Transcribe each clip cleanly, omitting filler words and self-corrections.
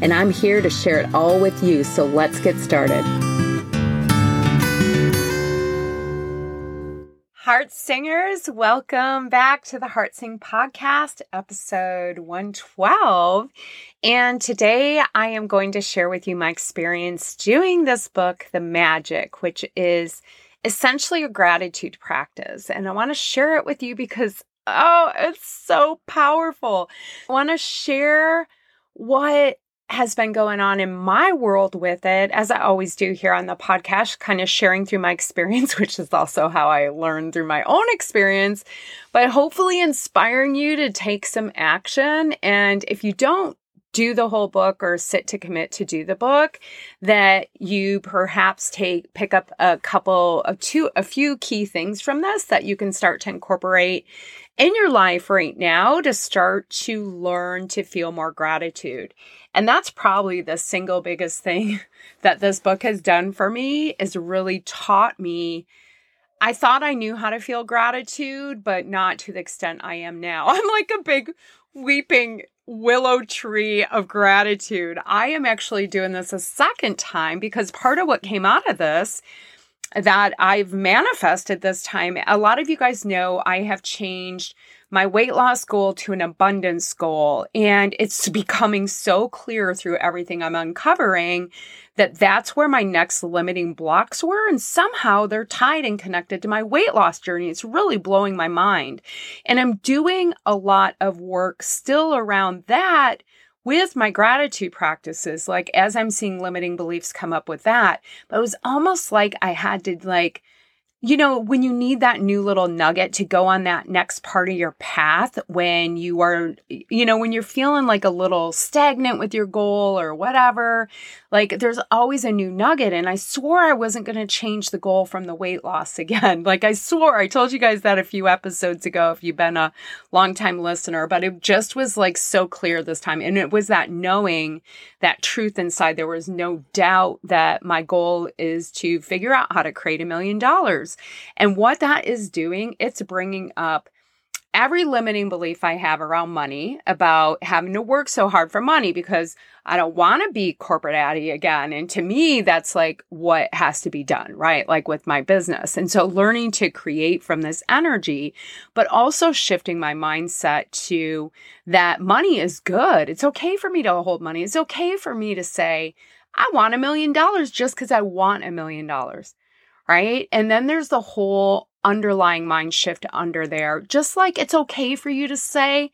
And I'm here to share it all with you, so let's get started. Heart Singers, welcome back to the HeartSing podcast, episode 112. And today I am going to share with you my experience doing this book, The Magic, which is essentially a gratitude practice. And I want to share it with you because, it's so powerful. I want to share what has been going on in my world with it, as I always do here on the podcast, kind of sharing through my experience, which is also how I learned through my own experience, but hopefully inspiring you to take some action. And if you don't do the whole book or sit to commit to do the book, that you perhaps pick up a few key things from this that you can start to incorporate in your life right now to start to learn to feel more gratitude. And that's probably the single biggest thing that this book has done for me, is really taught me. I thought I knew how to feel gratitude, but not to the extent I am now. I'm like a big weeping willow tree of gratitude. I am actually doing this a second time because part of what came out of this that I've manifested this time, a lot of you guys know I have changed my weight loss goal to an abundance goal. And it's becoming so clear through everything I'm uncovering that that's where my next limiting blocks were. And somehow they're tied and connected to my weight loss journey. It's really blowing my mind. And I'm doing a lot of work still around that with my gratitude practices, like as I'm seeing limiting beliefs come up with that. But it was almost like I had to when you need that new little nugget to go on that next part of your path, when you are, when you're feeling like a little stagnant with your goal or whatever, like there's always a new nugget. And I swore I wasn't going to change the goal from the weight loss again. Like I told you guys that a few episodes ago, if you've been a longtime listener, but it just was like so clear this time. And it was that knowing, that truth inside. There was no doubt that my goal is to figure out how to create $1 million. And what that is doing, it's bringing up every limiting belief I have around money, about having to work so hard for money because I don't want to be corporate Addie again. And to me, that's like what has to be done, right? Like with my business. And so learning to create from this energy, but also shifting my mindset to that money is good. It's okay for me to hold money. It's okay for me to say, I want $1 million just because I want $1 million. Right? And then there's the whole underlying mind shift under there. Just like it's okay for you to say,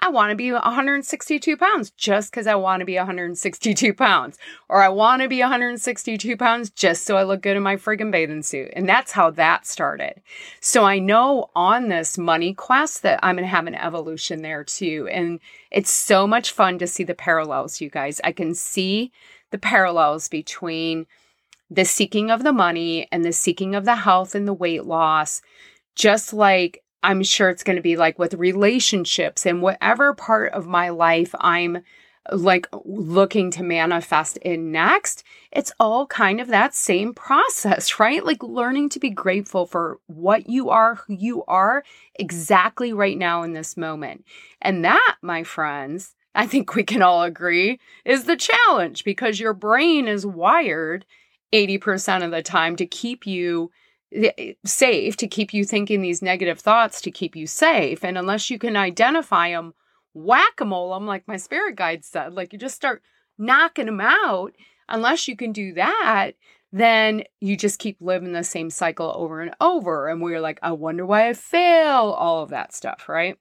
I want to be 162 pounds just because I want to be 162 pounds. Or I want to be 162 pounds just so I look good in my friggin' bathing suit. And that's how that started. So I know on this money quest that I'm going to have an evolution there too. And it's so much fun to see the parallels, you guys. I can see the parallels between the seeking of the money and the seeking of the health and the weight loss, just like I'm sure it's going to be like with relationships and whatever part of my life I'm like looking to manifest in next. It's all kind of that same process, right? Like learning to be grateful for what you are, who you are exactly right now in this moment. And that, my friends, I think we can all agree is the challenge, because your brain is wired 80% of the time to keep you safe, to keep you thinking these negative thoughts, to keep you safe. And unless you can identify them, whack-a-mole them, like my spirit guide said, like you just start knocking them out. Unless you can do that, then you just keep living the same cycle over and over. And we're like, I wonder why I fail, all of that stuff, right?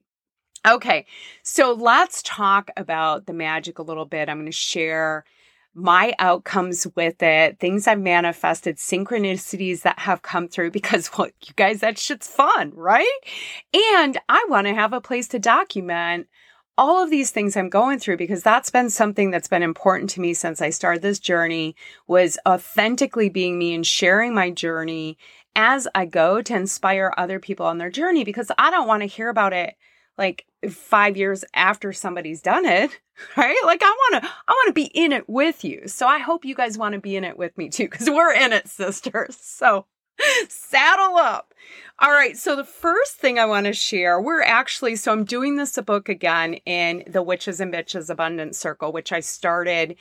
Okay, so let's talk about the magic a little bit. I'm going to share my outcomes with it, things I've manifested, synchronicities that have come through because, well, you guys, that shit's fun, right? And I want to have a place to document all of these things I'm going through, because that's been something that's been important to me since I started this journey, was authentically being me and sharing my journey as I go to inspire other people on their journey, because I don't want to hear about it like 5 years after somebody's done it, right? Like I want to be in it with you. So I hope you guys want to be in it with me too, because we're in it, sisters. So saddle up. All right. So the first thing I want to share, so I'm doing this book again in the Witches and Bitches Abundance Circle, which I started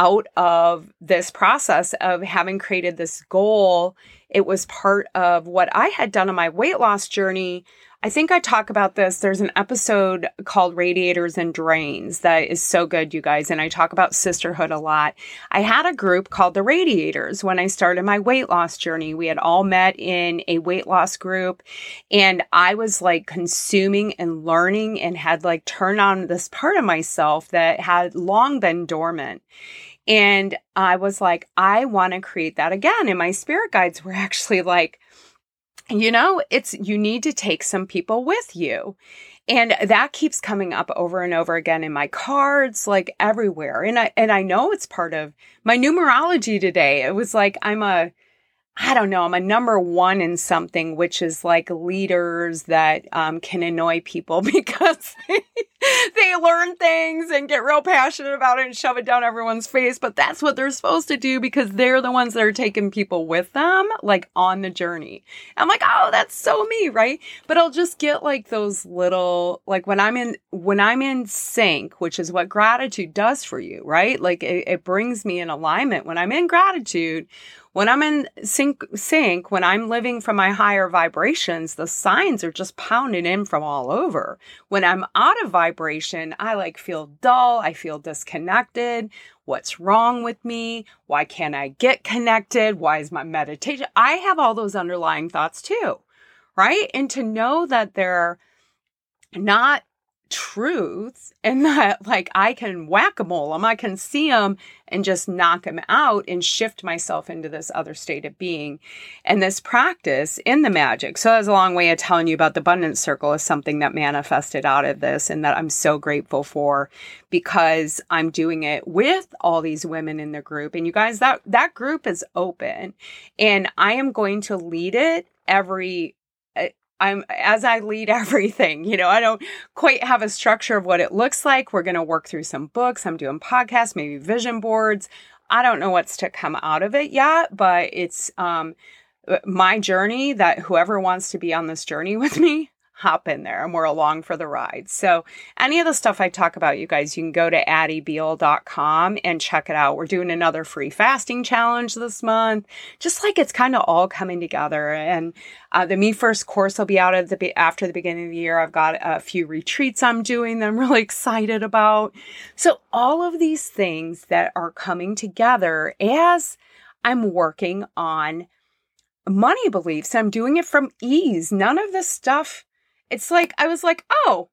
out of this process of having created this goal. It was part of what I had done on my weight loss journey. I think I talk about this. There's an episode called Radiators and Drains that is so good, you guys. And I talk about sisterhood a lot. I had a group called the Radiators when I started my weight loss journey. We had all met in a weight loss group, and I was like consuming and learning and had like turned on this part of myself that had long been dormant. And I was like, I want to create that again. And my spirit guides were actually like, you know, you need to take some people with you. And that keeps coming up over and over again in my cards, like everywhere. And I know it's part of my numerology today. It was like, I'm a number one in something, which is like leaders that can annoy people because they learn things and get real passionate about it and shove it down everyone's face. But that's what they're supposed to do, because they're the ones that are taking people with them, like on the journey. I'm like, oh, that's so me, right? But I'll just get like those little, like when I'm in sync, which is what gratitude does for you, right? Like it brings me in alignment when I'm in gratitude. When I'm in sync, when I'm living from my higher vibrations, the signs are just pounding in from all over. When I'm out of vibration, I like feel dull. I feel disconnected. What's wrong with me? Why can't I get connected? Why is my meditation? I have all those underlying thoughts too, right? And to know that they're not truths, and that like I can whack-a-mole them, I can see them and just knock them out and shift myself into this other state of being and this practice in the magic. So that's a long way of telling you about the Abundance Circle is something that manifested out of this, and that I'm so grateful for, because I'm doing it with all these women in the group. And you guys, that group is open, and I am going to lead it as I lead everything. You know, I don't quite have a structure of what it looks like. We're going to work through some books. I'm doing podcasts, maybe vision boards. I don't know what's to come out of it yet, but it's my journey that whoever wants to be on this journey with me, hop in there and we're along for the ride. So any of the stuff I talk about, you guys, you can go to addiebeall.com and check it out. We're doing another free fasting challenge this month. Just like it's kind of all coming together. And the Me First course will be out after the beginning of the year. I've got a few retreats I'm doing that I'm really excited about. So all of these things that are coming together as I'm working on money beliefs. I'm doing it from ease. None of this stuff. It's like, I was like, oh,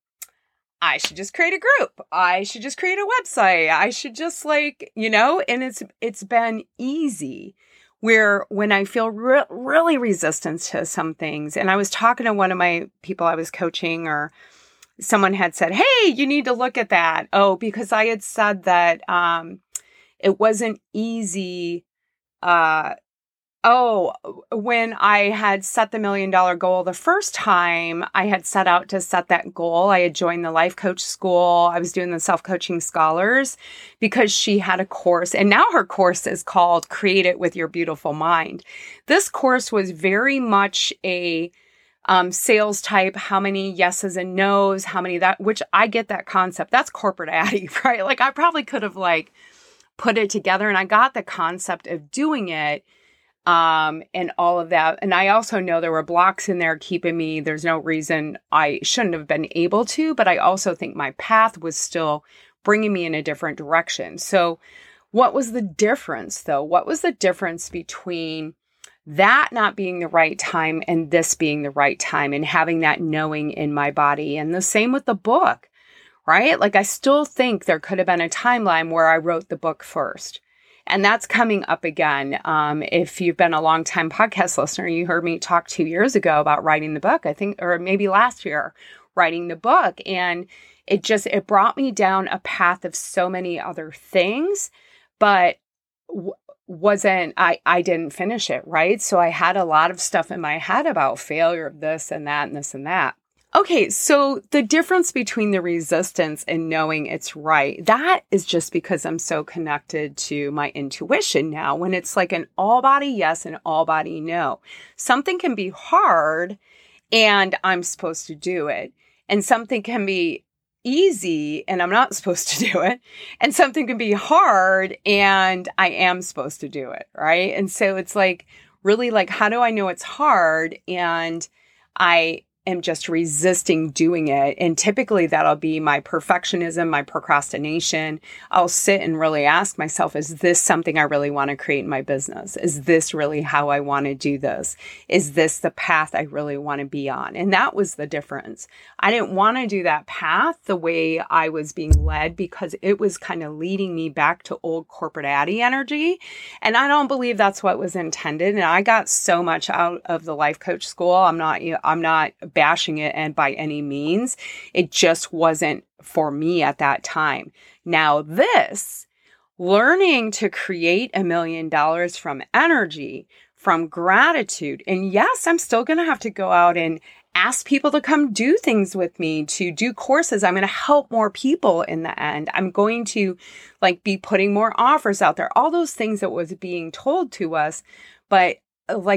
I should just create a group. I should just create a website. I should just like, you know, and it's been easy, where when I feel really resistance to some things. And I was talking to one of my people I was coaching, or someone had said, hey, you need to look at that. Oh, because I had said that it wasn't easy. When I had set the $1 million goal the first time, I had set out to set that goal. I had joined the Life Coach School. I was doing the Self-Coaching Scholars, because she had a course, and now her course is called Create It with Your Beautiful Mind. This course was very much a sales type, how many yeses and nos, which I get that concept. That's corporate Addie, right? Like I probably could have like put it together, and I got the concept of doing it. And all of that. And I also know there were blocks in there keeping me. There's no reason I shouldn't have been able to, but I also think my path was still bringing me in a different direction. So what was the difference though? What was the difference between that not being the right time and this being the right time, and having that knowing in my body? And the same with the book, right? Like I still think there could have been a timeline where I wrote the book first. And that's coming up again. If you've been a long-time podcast listener, you heard me talk 2 years ago about writing the book, I think, or maybe last year, writing the book. And it brought me down a path of so many other things, but I didn't finish it, right? So I had a lot of stuff in my head about failure of this and that and this and that. Okay, so the difference between the resistance and knowing it's right, that is just because I'm so connected to my intuition now, when it's like an all body yes and all body no. Something can be hard and I'm supposed to do it. And something can be easy and I'm not supposed to do it. And something can be hard and I am supposed to do it, right? And so it's like, really like, how do I know it's hard? And I'm just resisting doing it. And typically that'll be my perfectionism, my procrastination. I'll sit and really ask myself, is this something I really want to create in my business? Is this really how I want to do this? Is this the path I really want to be on? And that was the difference. I didn't want to do that path the way I was being led because it was kind of leading me back to old corporate Addie energy. And I don't believe that's what was intended. And I got so much out of the Life Coach School. I'm not bashing it, and by any means, it just wasn't for me at that time. Now this, learning to create $1 million from energy, from gratitude, and yes, I'm still going to have to go out and ask people to come do things with me, to do courses. I'm going to help more people in the end. I'm going to be putting more offers out there, all those things that was being told to us, but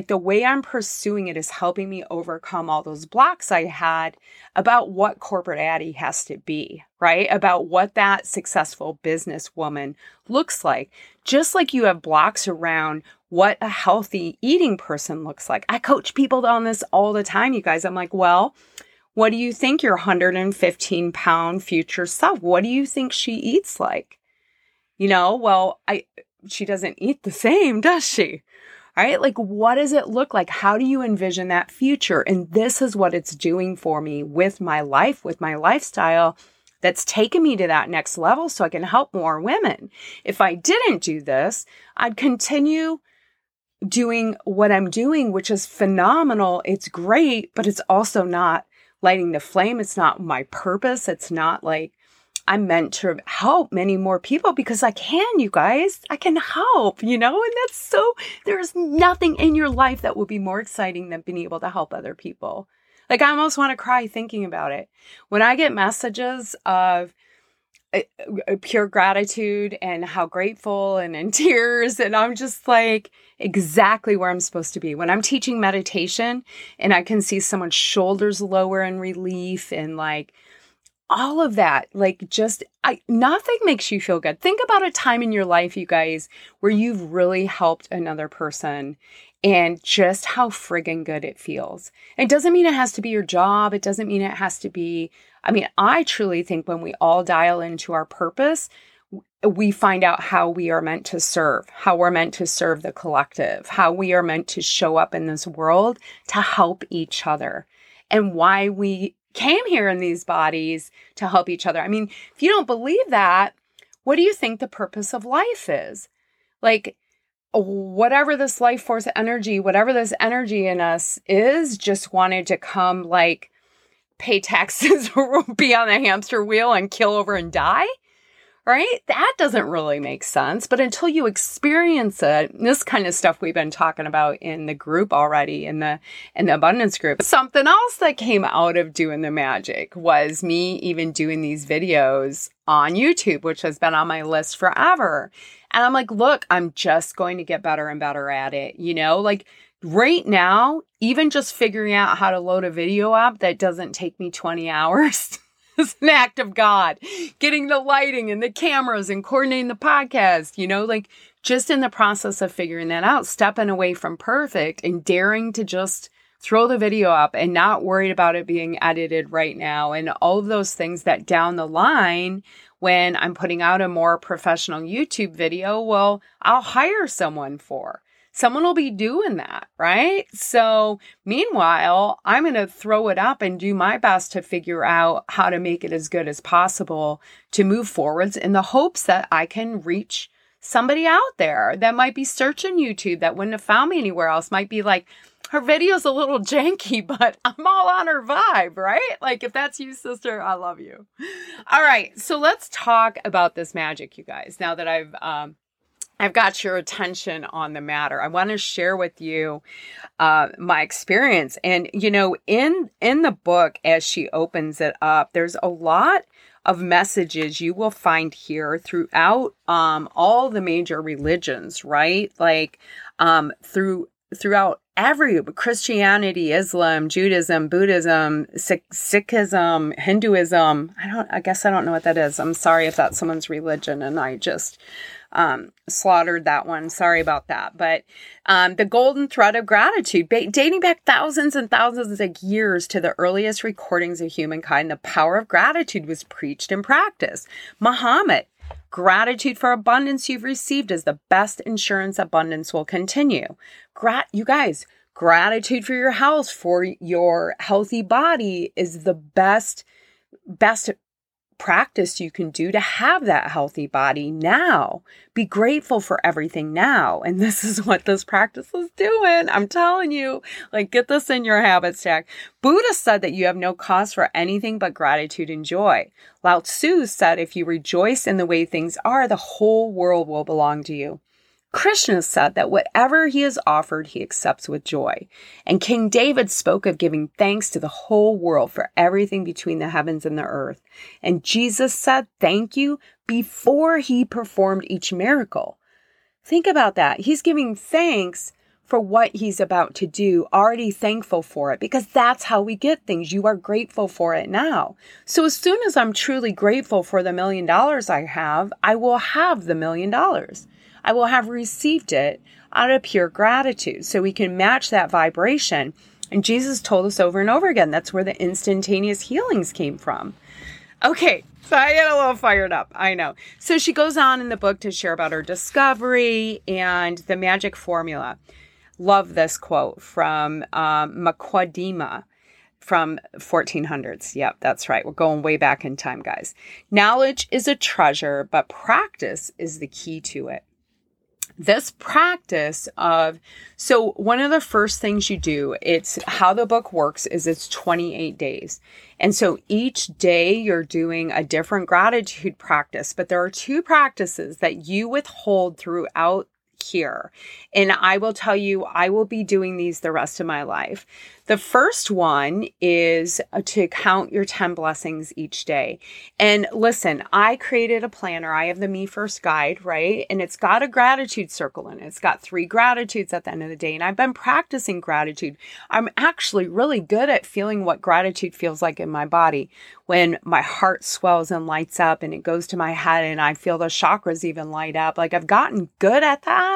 the way I'm pursuing it is helping me overcome all those blocks I had about what corporate Addie has to be, right? About what that successful businesswoman looks like. Just like you have blocks around what a healthy eating person looks like. I coach people on this all the time, you guys. I'm like, well, what do you think your 115-pound future self, what do you think she eats like? She doesn't eat the same, does she? Right? What does it look like? How do you envision that future? And this is what it's doing for me with my life, with my lifestyle, that's taken me to that next level so I can help more women. If I didn't do this, I'd continue doing what I'm doing, which is phenomenal. It's great, but it's also not lighting the flame. It's not my purpose. It's not I'm meant to help many more people because I can, you guys. I can help, and that's so, there is nothing in your life that will be more exciting than being able to help other people. I almost want to cry thinking about it. When I get messages of pure gratitude and how grateful and in tears, and I'm just exactly where I'm supposed to be. When I'm teaching meditation and I can see someone's shoulders lower in relief and all of that, nothing makes you feel good. Think about a time in your life, you guys, where you've really helped another person and just how friggin' good it feels. It doesn't mean it has to be your job. It doesn't mean it has to be, I truly think when we all dial into our purpose, we find out how we are meant to serve, how we're meant to serve the collective, how we are meant to show up in this world to help each other, and why we came here in these bodies to help each other. If you don't believe that, what do you think the purpose of life is? Whatever this life force energy, whatever this energy in us is, just wanted to come pay taxes or be on the hamster wheel and kill over and die, right? That doesn't really make sense. But until you experience it, this kind of stuff we've been talking about in the group already, in the abundance group. Something else that came out of doing the magic was me even doing these videos on YouTube, which has been on my list forever. And I'm look, I'm just going to get better and better at it. Right now, even just figuring out how to load a video up that doesn't take me 20 hours. It's an act of God, getting the lighting and the cameras and coordinating the podcast, just in the process of figuring that out, stepping away from perfect and daring to just throw the video up and not worried about it being edited right now. And all of those things that down the line, when I'm putting out a more professional YouTube video, well, I'll hire someone for. Someone will be doing that, right? So meanwhile, I'm going to throw it up and do my best to figure out how to make it as good as possible to move forwards in the hopes that I can reach somebody out there that might be searching YouTube that wouldn't have found me anywhere else, might be her video's a little janky, but I'm all on her vibe, right? Like, if that's you, sister, I love you. All right. So let's talk about this magic, you guys. Now that I've got your attention on the matter, I want to share with you my experience. And, you know, in the book, as she opens it up, there's a lot of messages you will find here throughout all the major religions, right? Like throughout every Christianity, Islam, Judaism, Buddhism, Sikhism, Hinduism. I guess I don't know what that is. I'm sorry if that's someone's religion and I just slaughtered that one. Sorry about that. But the golden thread of gratitude, dating back thousands and thousands of years to the earliest recordings of humankind, the power of gratitude was preached and practiced. Muhammad, gratitude for abundance you've received is the best insurance abundance will continue. You guys, gratitude for your health, for your healthy body is the best practice you can do to have that healthy body now. Be grateful for everything now. And this is what this practice is doing. I'm telling you, like, get this in your habit stack. Buddha said that you have no cause for anything but gratitude and joy. Lao Tzu said, if you rejoice in the way things are, the whole world will belong to you. Krishna said that whatever he is offered, he accepts with joy. And King David spoke of giving thanks to the whole world for everything between the heavens and the earth. And Jesus said thank you before he performed each miracle. Think about that. He's giving thanks for what he's about to do, already thankful for it, because that's how we get things. You are grateful for it now. So as soon as I'm truly grateful for the $1 million I have, I will have the $1 million. I will have received it out of pure gratitude. So we can match that vibration. And Jesus told us over and over again, that's where the instantaneous healings came from. Okay, so I get a little fired up. I know. So she goes on in the book to share about her discovery and the magic formula. Love this quote from Mukaddima from 1400s. Yep, that's right. We're going way back in time, guys. Knowledge is a treasure, but practice is the key to it. This practice of, so one of the first things you do, it's how the book works is it's 28 days. And so each day you're doing a different gratitude practice, but there are two practices that you withhold throughout here. And I will tell you, I will be doing these the rest of my life. The first one is to count your 10 blessings each day. And listen, I created a planner. I have the Me First Guide, right? And it's got a gratitude circle in it. It's got 3 gratitudes at the end of the day. And I've been practicing gratitude. I'm actually really good at feeling what gratitude feels like in my body when my heart swells and lights up and it goes to my head and I feel the chakras even light up. Like, I've gotten good at that.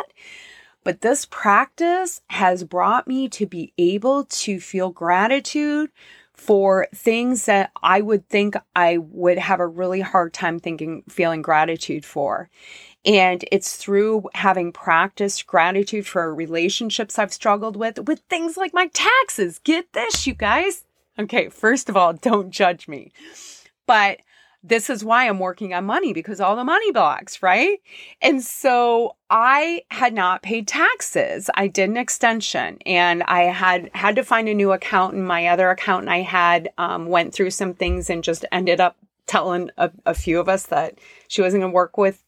But this practice has brought me to be able to feel gratitude for things that I would think I would have a really hard time feeling gratitude for. And it's through having practiced gratitude for relationships I've struggled with things like my taxes. Get this, you guys. Okay, first of all, don't judge me. But this is why I'm working on money, because all the money blocks, right? And so I had not paid taxes. I did an extension and I had to find a new accountant. My other accountant I had went through some things and just ended up telling a few of us that she wasn't going to work with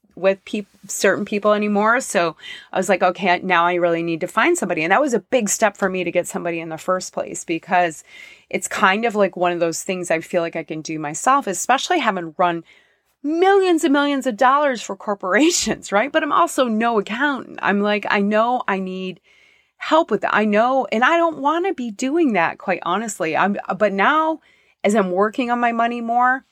certain people anymore. So I was like, okay, now I really need to find somebody. And that was a big step for me to get somebody in the first place, because it's kind of like one of those things I feel like I can do myself, especially having run millions and millions of dollars for corporations, right? But I'm also no accountant. I'm like, I know I need help with that. I know, and I don't want to be doing that, quite honestly. But now, as I'm working on my money more,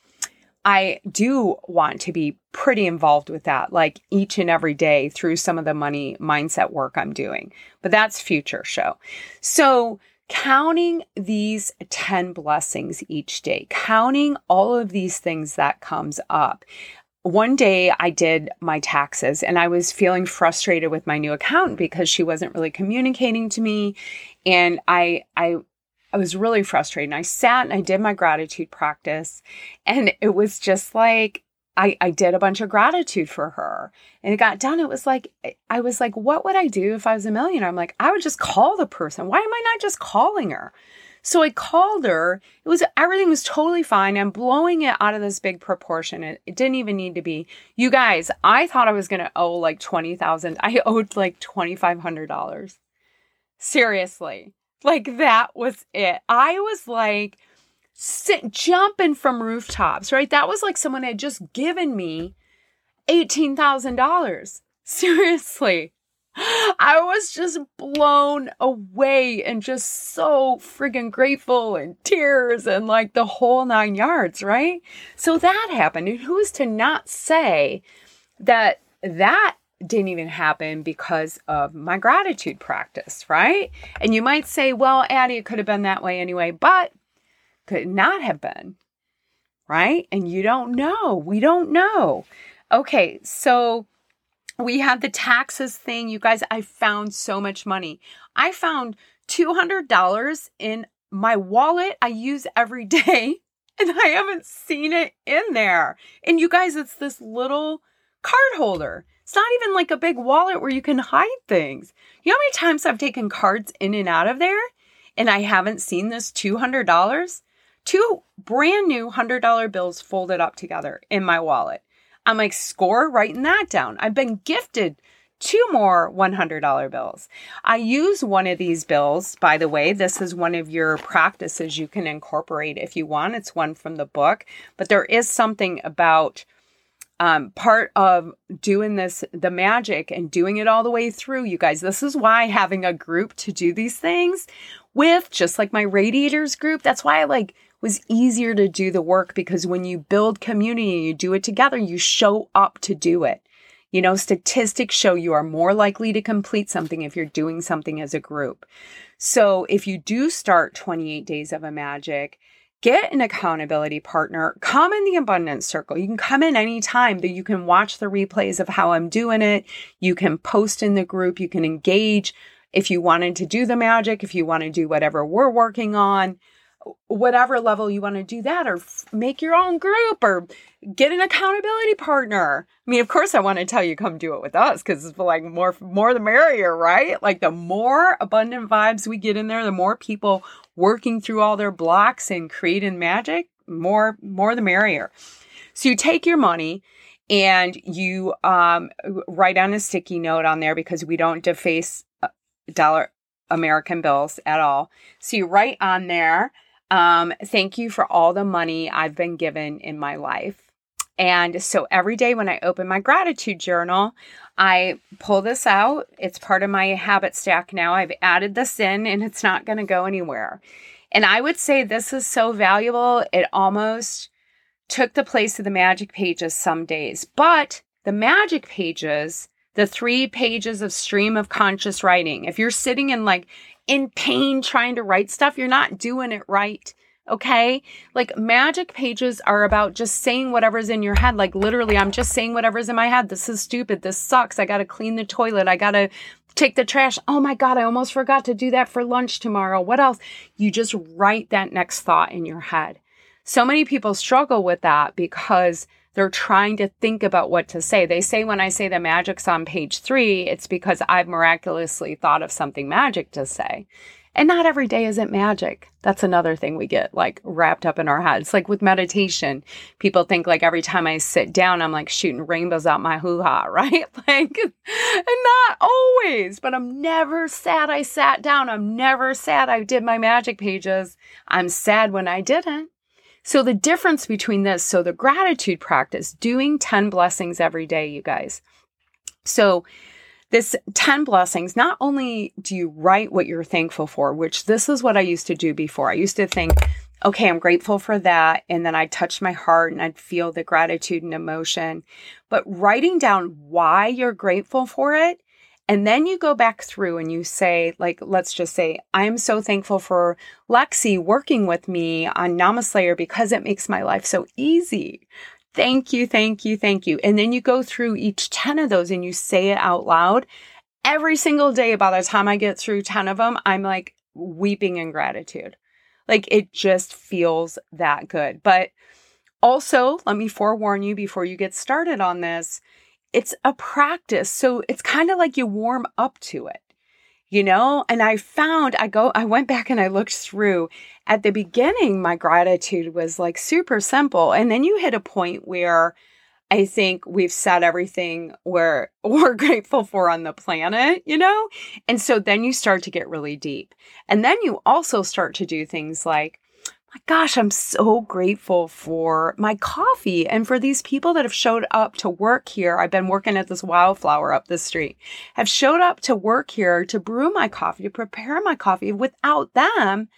I do want to be pretty involved with that, like each and every day through some of the money mindset work I'm doing. But that's future show. So counting these 10 blessings each day, counting all of these things that comes up. One day I did my taxes and I was feeling frustrated with my new accountant because she wasn't really communicating to me. And I was really frustrated. And I sat and I did my gratitude practice and it was just like, I did a bunch of gratitude for her, and it got done. It was like, I was like, what would I do if I was a millionaire? I'm like, I would just call the person. Why am I not just calling her? So I called her. It was, everything was totally fine. I'm blowing it out of this big proportion. It didn't even need to be. You guys, I thought I was going to owe like $20,000. I owed like $2,500. Seriously. Like that was it. I was like jumping from rooftops, right? That was like someone had just given me $18,000. Seriously. I was just blown away and just so friggin' grateful and tears and like the whole nine yards, right? So that happened. And who's to not say that that didn't even happen because of my gratitude practice, right? And you might say, well, Addie, it could have been that way anyway, but could not have been, right? And you don't know. We don't know. Okay, so we had the taxes thing. You guys, I found so much money. I found $200 in my wallet I use every day, and I haven't seen it in there. And you guys, it's this little card holder. It's not even like a big wallet where you can hide things. You know how many times I've taken cards in and out of there, and I haven't seen this $200? Two brand new $100 bills folded up together in my wallet. I'm like, score, writing that down. I've been gifted two more $100 bills. I use one of these bills, by the way. This is one of your practices you can incorporate if you want. It's one from the book, but there is something about part of doing this, the magic, and doing it all the way through, you guys. This is why having a group to do these things with, just like my Radiators group, that's why I like was easier to do the work, because when you build community and you do it together, you show up to do it. You know, statistics show you are more likely to complete something if you're doing something as a group. So if you do start 28 Days of a Magic, get an accountability partner, come in the Abundance Circle. You can come in anytime, that you can watch the replays of how I'm doing it. You can post in the group, you can engage if you wanted to do the magic, if you want to do whatever we're working on, whatever level you want to do that, or make your own group, or get an accountability partner. I mean, of course I want to tell you, come do it with us, because it's like more the merrier, right? Like the more abundant vibes we get in there, the more people working through all their blocks and creating magic, more the merrier. So you take your money and you write on a sticky note on there, because we don't deface dollar American bills at all. So you write on there, thank you for all the money I've been given in my life. And so every day when I open my gratitude journal, I pull this out. It's part of my habit stack now. I've added this in, and it's not going to go anywhere. And I would say this is so valuable. It almost took the place of the magic pages some days. But the magic pages, the 3 pages of stream of conscious writing, if you're sitting in like in pain trying to write stuff, you're not doing it right. Okay. Like magic pages are about just saying whatever's in your head. Like literally, I'm just saying whatever's in my head. This is stupid. This sucks. I got to clean the toilet. I got to take the trash. Oh my God, I almost forgot to do that for lunch tomorrow. What else? You just write that next thought in your head. So many people struggle with that because they're trying to think about what to say. They say when I say the magic's on page 3, it's because I've miraculously thought of something magic to say. And not every day isn't magic. That's another thing we get like wrapped up in our heads. Like with meditation, people think like every time I sit down, I'm like shooting rainbows out my hoo-ha, right? Like, and not always, but I'm never sad I sat down. I'm never sad I did my magic pages. I'm sad when I didn't. So the difference between this, so the gratitude practice, doing 10 blessings every day, you guys. So this 10 blessings, not only do you write what you're thankful for, which this is what I used to do before. I used to think, okay, I'm grateful for that. And then I touched my heart and I'd feel the gratitude and emotion. But writing down why you're grateful for it, and then you go back through and you say, like, let's just say, I am so thankful for Lexi working with me on Namaslayer because it makes my life so easy. Thank you, thank you, thank you. And then you go through each 10 of those and you say it out loud. Every single day, by the time I get through 10 of them, I'm like weeping in gratitude. Like it just feels that good. But Also, let me forewarn you before you get started on this, it's a practice. So it's kind of like you warm up to it, you know? And I found, I went back and I looked through. At the beginning, my gratitude was like super simple. And then you hit a point where I think we've said everything we're grateful for on the planet, you know? And so then you start to get really deep. And then you also start to do things like, my gosh, I'm so grateful for my coffee and for these people that have showed up to work here. I've been working at this wildflower up the street, have showed up to work here to brew my coffee, to prepare my coffee. Without them,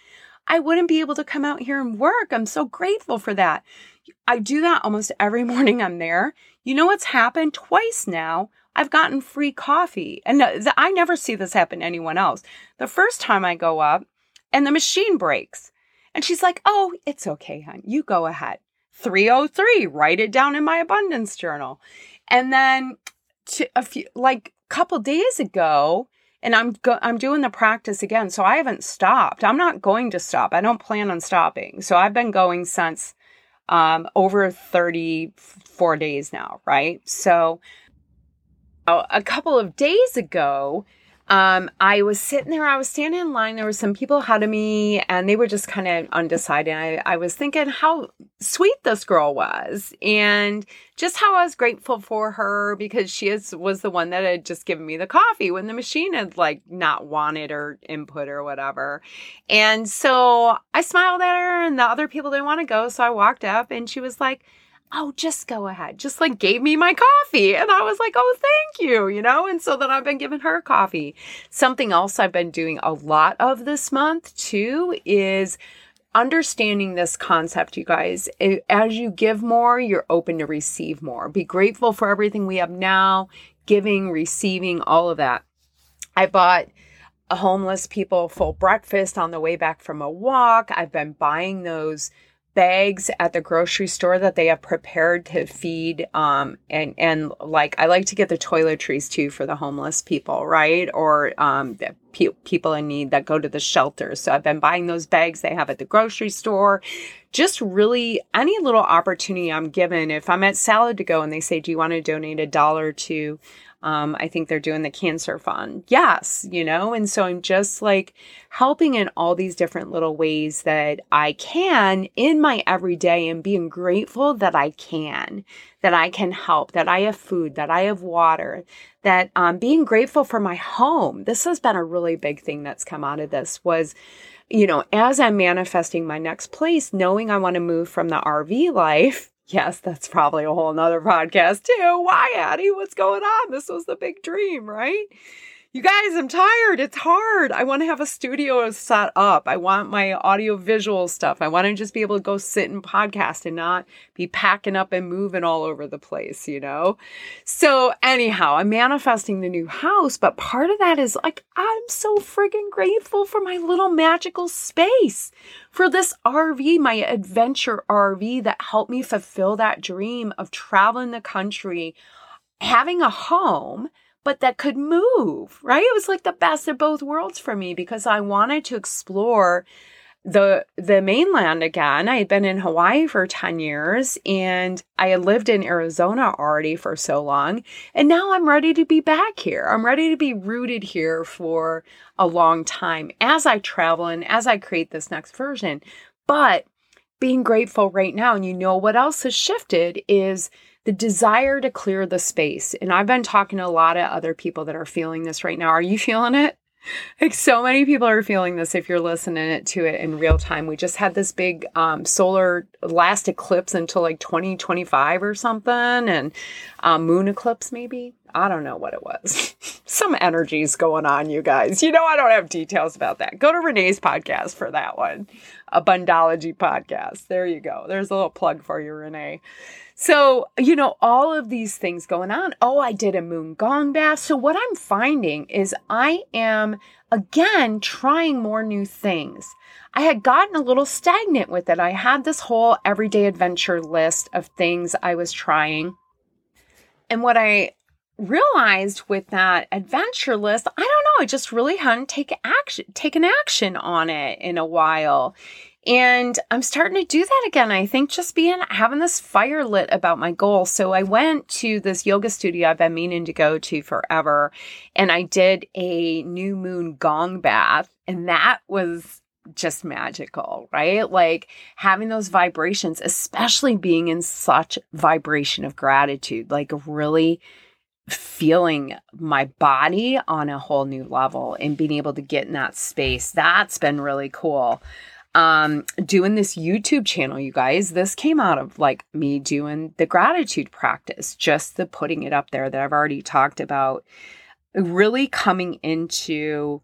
I wouldn't be able to come out here and work. I'm so grateful for that. I do that almost every morning I'm there. You know what's happened? Twice now, I've gotten free coffee. And I never see this happen to anyone else. The first time I go up and the machine breaks. And she's like, oh, it's okay, hon. You go ahead. 303, write it down in my abundance journal. And then a couple days ago, and I'm doing the practice again. So I haven't stopped. I'm not going to stop. I don't plan on stopping. So I've been going since over 34 days now, right? So a couple of days ago, I was sitting there, I was standing in line. There were some people ahead of me and they were just kind of undecided. I was thinking how sweet this girl was and just how I was grateful for her because was the one that had just given me the coffee when the machine had like not wanted her input or whatever. And so I smiled at her and the other people didn't want to go. So I walked up and she was like, oh, just go ahead. Just like gave me my coffee. And I was like, oh, thank you, you know? And so then I've been giving her coffee. Something else I've been doing a lot of this month too is understanding this concept, you guys. As you give more, you're open to receive more. Be grateful for everything we have now, giving, receiving, all of that. I bought a homeless people full breakfast on the way back from a walk. I've been buying those bags at the grocery store that they have prepared to feed. And like, I like to get the toiletries too for the homeless people, right? Or the people in need that go to the shelters. So I've been buying those bags they have at the grocery store. Just really any little opportunity I'm given. If I'm at Salad to Go and they say, do you want to donate $1 to, I think they're doing the cancer fund. Yes, you know? And so I'm just like helping in all these different little ways that I can in my everyday and being grateful that I can help, that I have food, that I have water, that being grateful for my home. This has been a really big thing that's come out of this was, you know, as I'm manifesting my next place, knowing I want to move from the RV life. Yes, that's probably a whole nother podcast too. Why, Addie? What's going on? This was the big dream, right? You guys, I'm tired. It's hard. I want to have a studio set up. I want my audio visual stuff. I want to just be able to go sit and podcast and not be packing up and moving all over the place, you know? So anyhow, I'm manifesting the new house, but part of that is like, I'm so friggin' grateful for my little magical space, for this RV, my adventure RV that helped me fulfill that dream of traveling the country, having a home, but that could move, right? It was like the best of both worlds for me because I wanted to explore the mainland again. I had been in Hawaii for 10 years and I had lived in Arizona already for so long. And now I'm ready to be back here. I'm ready to be rooted here for a long time as I travel and as I create this next version. But being grateful right now, and you know what else has shifted is the desire to clear the space. And I've been talking to a lot of other people that are feeling this right now. Are you feeling it? Like so many people are feeling this if you're listening to it in real time. We just had this big solar last eclipse until like 2025 or something. And moon eclipse maybe. I don't know what it was. Some energy's going on, you guys. You know, I don't have details about that. Go to Renee's podcast for that one. Abundology podcast. There you go. There's a little plug for you, Renee. So, you know, all of these things going on. Oh, I did a moon gong bath. So what I'm finding is I am, again, trying more new things. I had gotten a little stagnant with it. I had this whole everyday adventure list of things I was trying. And what I realized with that adventure list, I don't know, I just really hadn't taken action on it in a while. And I'm starting to do that again. I think just having this fire lit about my goal. So I went to this yoga studio I've been meaning to go to forever. And I did a new moon gong bath. And that was just magical, right? Like having those vibrations, especially being in such vibration of gratitude, like really feeling my body on a whole new level and being able to get in that space. That's been really cool. Doing this YouTube channel, you guys, this came out of like me doing the gratitude practice, just the putting it up there that I've already talked about, really coming into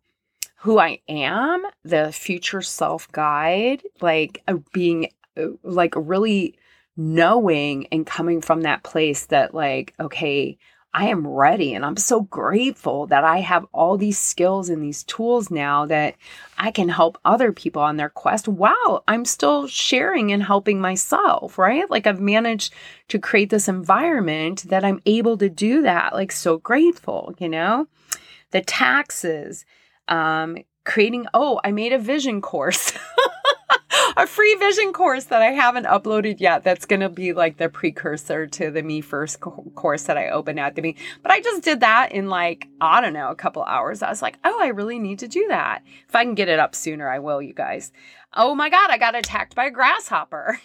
who I am, the future self guide, like being like really knowing and coming from that place that like, okay, I am ready. And I'm so grateful that I have all these skills and these tools now that I can help other people on their quest while I'm still sharing and helping myself, right? Like I've managed to create this environment that I'm able to do that. Like so grateful, you know, the taxes, I made a vision course. A free vision course that I haven't uploaded yet. That's going to be like the precursor to the Me First course that I opened at the Me. But I just did that in like, I don't know, a couple hours. I was like, oh, I really need to do that. If I can get it up sooner, I will, you guys. Oh my God, I got attacked by a grasshopper.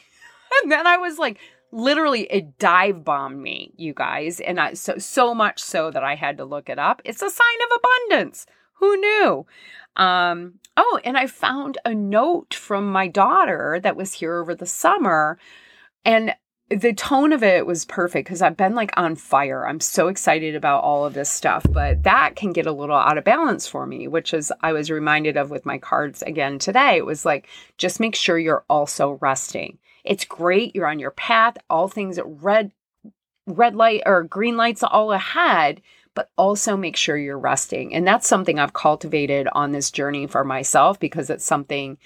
And then I was like, literally it dive bombed me, you guys. And I, so much so that I had to look it up. It's a sign of abundance. Who knew? And I found a note from my daughter that was here over the summer, and the tone of it was perfect because I've been like on fire. I'm so excited about all of this stuff, but that can get a little out of balance for me, which is I was reminded of with my cards again today. It was like, just make sure you're also resting. It's great. You're on your path. All things red light or green lights all ahead, but also make sure you're resting. And that's something I've cultivated on this journey for myself because it's something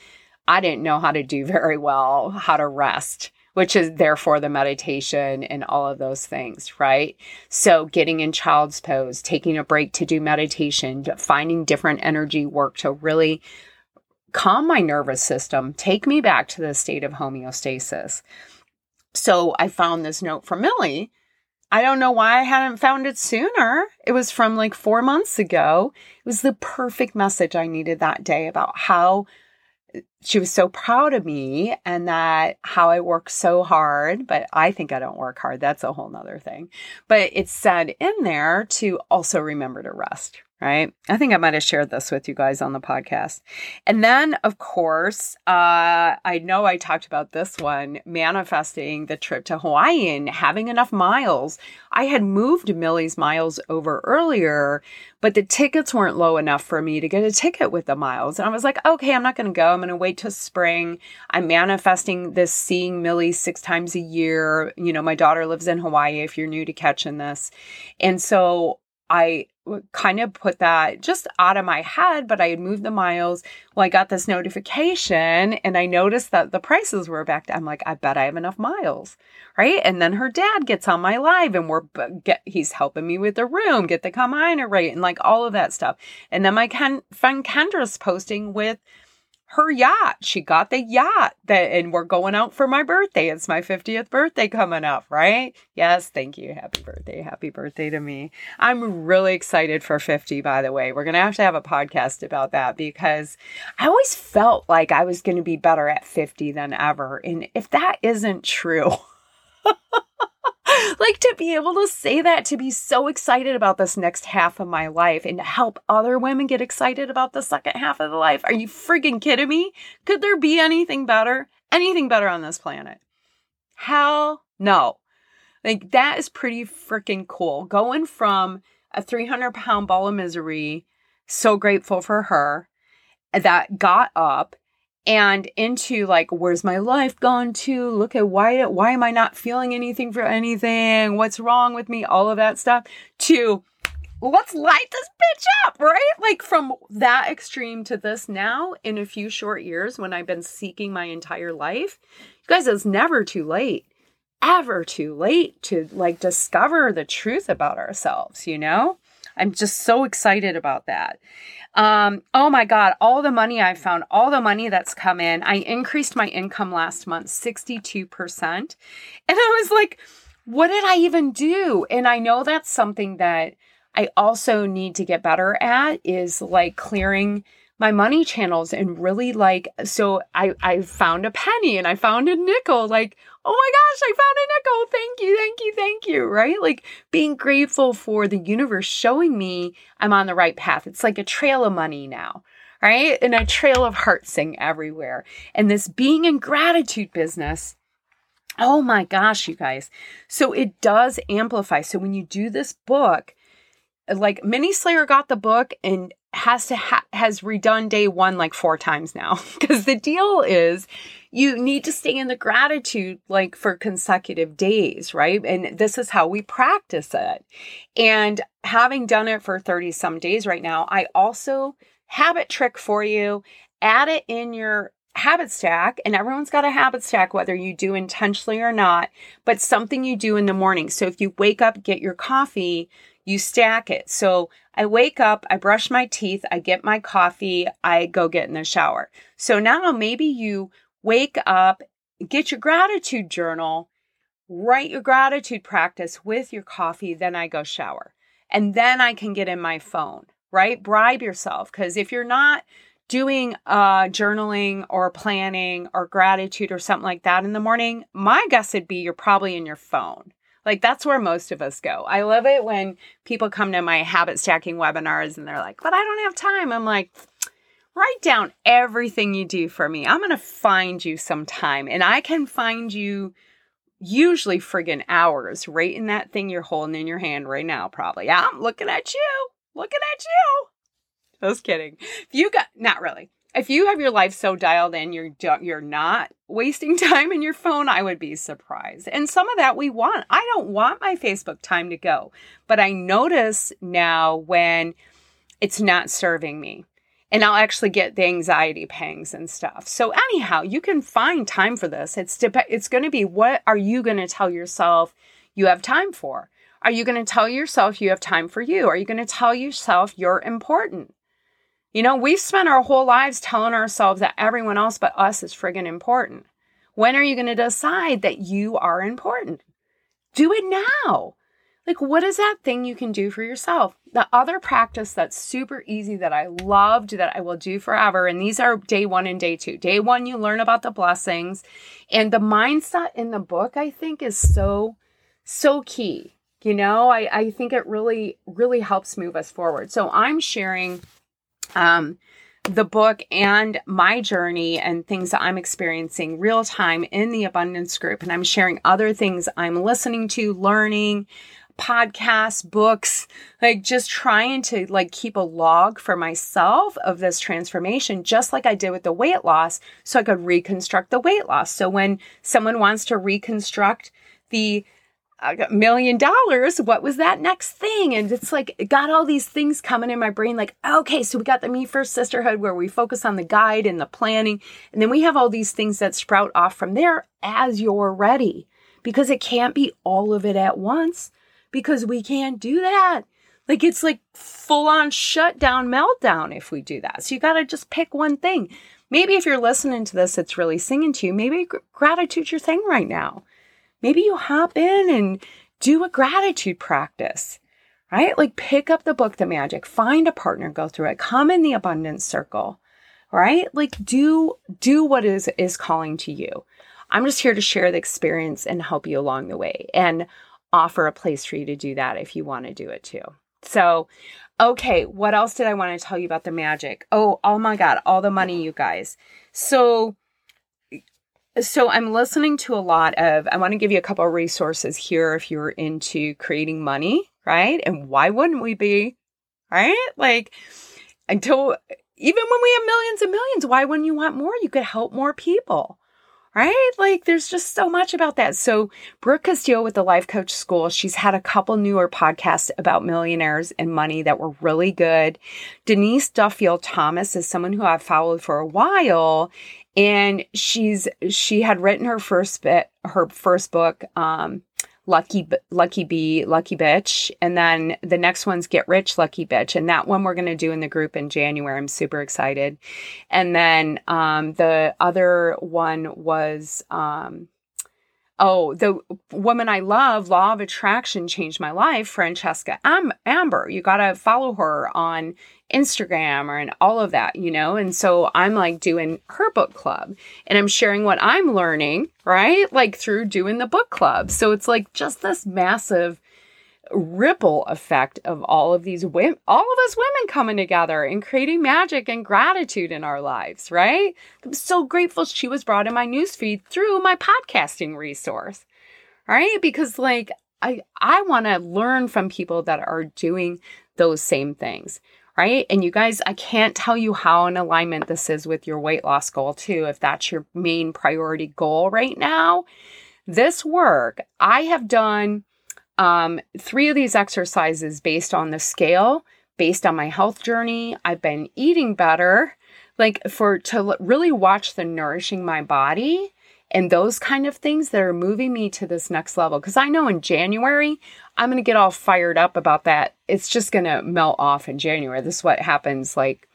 I didn't know how to do very well, how to rest, which is therefore the meditation and all of those things, right? So getting in child's pose, taking a break to do meditation, finding different energy work to really calm my nervous system, take me back to the state of homeostasis. So I found this note from Millie. I don't know why I hadn't found it sooner. It was from like 4 months ago. It was the perfect message I needed that day about how she was so proud of me and that how I work so hard, but I think I don't work hard. That's a whole nother thing. But it said in there to also remember to rest, right? I think I might've shared this with you guys on the podcast. And then of course, I know I talked about this one, manifesting the trip to Hawaii and having enough miles. I had moved Millie's miles over earlier, but the tickets weren't low enough for me to get a ticket with the miles. And I was like, okay, I'm not going to go. I'm going to wait till spring. I'm manifesting this, seeing Millie 6 times a year. You know, my daughter lives in Hawaii if you're new to catching this. And so I kind of put that just out of my head, but I had moved the miles. Well, I got this notification and I noticed that the prices were back down. I'm like, I bet I have enough miles, right? And then her dad gets on my live and he's helping me with the room, get the combiner rate and like all of that stuff. And then my friend Kendra's posting with her yacht. She got the yacht and we're going out for my birthday. It's my 50th birthday coming up, right? Yes. Thank you. Happy birthday. Happy birthday to me. I'm really excited for 50, by the way. We're going to have a podcast about that because I always felt like I was going to be better at 50 than ever. And if that isn't true, like to be able to say that, to be so excited about this next half of my life and to help other women get excited about the second half of the life. Are you freaking kidding me? Could there be anything better? Anything better on this planet? Hell no. Like that is pretty freaking cool. Going from a 300-pound ball of misery, so grateful for her that got up, and into like, where's my life gone to? Look at why am I not feeling anything for anything? What's wrong with me? All of that stuff. To let's light this bitch up, right? Like from that extreme to this now in a few short years when I've been seeking my entire life. You guys, it's never too late, ever too late to like discover the truth about ourselves, you know? I'm just so excited about that. Oh my God, all the money I've found, all the money that's come in. I increased my income last month, 62%. And I was like, what did I even do? And I know that's something that I also need to get better at, is like clearing my money channels and really like, so I found a penny and I found a nickel, like, oh my gosh, I found a nickel. Thank you. Right? Like being grateful for the universe showing me I'm on the right path. It's like a trail of money now, right? And a trail of HeartSing everywhere. And this being in gratitude business, oh my gosh, you guys. So it does amplify. So when you do this book, like Mini Slayer got the book and has redone day one like 4 times now, because the deal is you need to stay in the gratitude like for consecutive days, right? And this is how we practice it. And having done it for 30 some days right now, I also habit trick for you, add it in your habit stack. And everyone's got a habit stack, whether you do intentionally or not, but something you do in the morning. So if you wake up, get your coffee, you stack it. So I wake up, I brush my teeth, I get my coffee, I go get in the shower. So now maybe you wake up, get your gratitude journal, write your gratitude practice with your coffee, then I go shower. And then I can get in my phone, right? Bribe yourself. Because if you're not doing journaling or planning or gratitude or something like that in the morning, my guess would be you're probably in your phone. Like that's where most of us go. I love it when people come to my habit stacking webinars and they're like, but I don't have time. I'm like, write down everything you do for me. I'm going to find you some time. And I can find you usually friggin' hours right in that thing you're holding in your hand right now, probably. Yeah, I'm looking at you. Just kidding. If you have your life so dialed in, you're not wasting time in your phone, I would be surprised. And some of that we want. I don't want my Facebook time to go, but I notice now when it's not serving me, and I'll actually get the anxiety pangs and stuff. So anyhow, you can find time for this. It's going to be, what are you going to tell yourself you have time for? Are you going to tell yourself you have time for you? Are you going to tell yourself you're important? You know, we've spent our whole lives telling ourselves that everyone else but us is friggin' important. When are you going to decide that you are important? Do it now. Like, what is that thing you can do for yourself? The other practice that's super easy that I loved that I will do forever, and these are day one and day two. Day one, you learn about the blessings. And the mindset in the book, I think, is so, so key. You know, I think it really, really helps move us forward. So I'm sharing the book and my journey and things that I'm experiencing real time in the abundance group. And I'm sharing other things I'm listening to, learning, podcasts, books, like just trying to like keep a log for myself of this transformation, just like I did with the weight loss, so I could reconstruct the weight loss. So when someone wants to reconstruct the $1 million, what was that next thing? And it's like, it got all these things coming in my brain. Like, okay, so we got the Me First sisterhood where we focus on the guide and the planning. And then we have all these things that sprout off from there as you're ready, because it can't be all of it at once, because we can't do that. Like, it's like full on shutdown, meltdown if we do that. So you got to just pick one thing. Maybe if you're listening to this, it's really singing to you. Maybe gratitude's your thing right now. Maybe you hop in and do a gratitude practice, right? Like pick up the book, The Magic, find a partner, go through it, come in the abundance circle, right? Like do what is calling to you. I'm just here to share the experience and help you along the way and offer a place for you to do that if you want to do it too. So, okay, what else did I want to tell you about The Magic? Oh my God, all the money, you guys. So I'm listening to a lot of, I want to give you a couple of resources here if you're into creating money, right? And why wouldn't we be, right? Like even when we have millions and millions, why wouldn't you want more? You could help more people, right? Like there's just so much about that. So Brooke Castillo with the Life Coach School, she's had a couple newer podcasts about millionaires and money that were really good. Denise Duffield Thomas is someone who I've followed for a while. And she had written her first book, Lucky Bitch. And then the next one's Get Rich, Lucky Bitch. And that one we're going to do in the group in January. I'm super excited. And then the other one was, the woman I love, Law of Attraction Changed My Life, Francesca Amber. You got to follow her on Instagram or and all of that, you know? And so I'm like doing her book club and I'm sharing what I'm learning, right? Like through doing the book club. So it's like just this massive ripple effect of all of these women, all of us women coming together and creating magic and gratitude in our lives, right? I'm so grateful she was brought in my newsfeed through my podcasting resource, right? Because like, I want to learn from people that are doing those same things. Right? And you guys, I can't tell you how in alignment this is with your weight loss goal too. If that's your main priority goal right now, this work, I have done 3 of these exercises based on the scale, based on my health journey. I've been eating better, like to really watch the nourishing my body and those kind of things that are moving me to this next level. Because I know in January, I'm going to get all fired up about that. It's just going to melt off in January. This is what happens like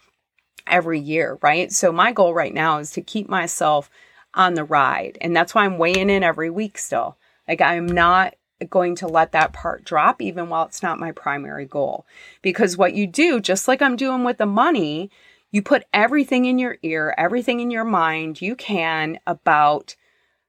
every year, right? So my goal right now is to keep myself on the ride. And that's why I'm weighing in every week still. Like I'm not going to let that part drop even while it's not my primary goal. Because what you do, just like I'm doing with the money, you put everything in your ear, everything in your mind you can about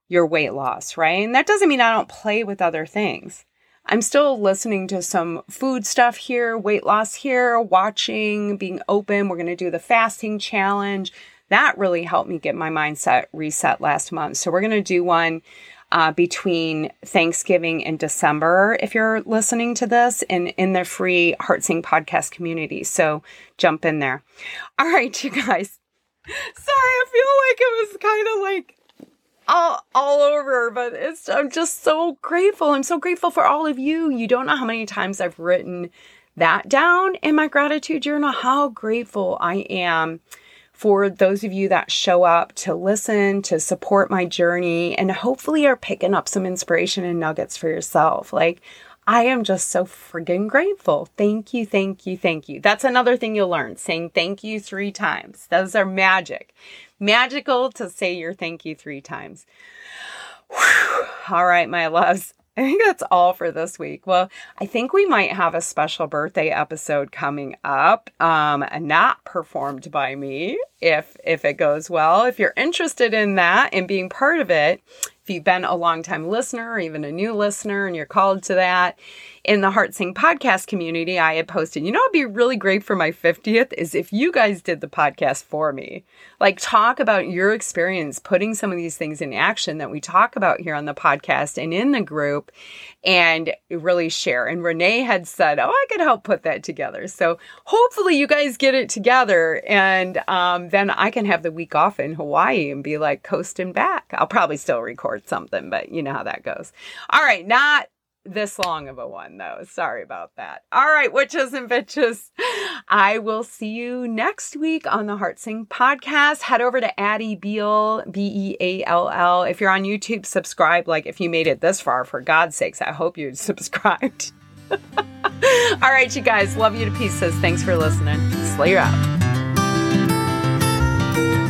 your weight loss, right? And that doesn't mean I don't play with other things. I'm still listening to some food stuff here, weight loss here, watching, being open. We're going to do the fasting challenge. That really helped me get my mindset reset last month. So we're going to do one between Thanksgiving and December, if you're listening to this, and in the free HeartSing podcast community. So jump in there. All right, you guys. Sorry, I feel like it was kind of like all over, but I'm just so grateful. I'm so grateful for all of you. You don't know how many times I've written that down in my gratitude journal, how grateful I am for those of you that show up to listen, to support my journey, and hopefully are picking up some inspiration and nuggets for yourself. Like, I am just so friggin' grateful. Thank you, thank you, thank you. That's another thing you'll learn, saying thank you 3 times. Those are magic. Magical to say your thank you 3 times. Whew. All right, my loves. I think that's all for this week. Well, I think we might have a special birthday episode coming up, not performed by me, if it goes well. If you're interested in that and being part of it, if you've been a longtime listener or even a new listener and you're called to that, in the HeartSing podcast community, I had posted, you know, it'd be really great for my 50th is if you guys did the podcast for me. Like, talk about your experience putting some of these things in action that we talk about here on the podcast and in the group, and really share. And Renee had said, I could help put that together. So hopefully you guys get it together. And then I can have the week off in Hawaii and be like coasting back. I'll probably still record something, but you know how that goes. All right. Not this long of a one though. Sorry about that. All right, witches and bitches. I will see you next week on the HeartSing podcast. Head over to Addie Beall, Beall. If you're on YouTube, subscribe. Like, if you made it this far, for God's sakes, I hope you subscribed. All right, you guys. Love you to pieces. Thanks for listening. Slayer out.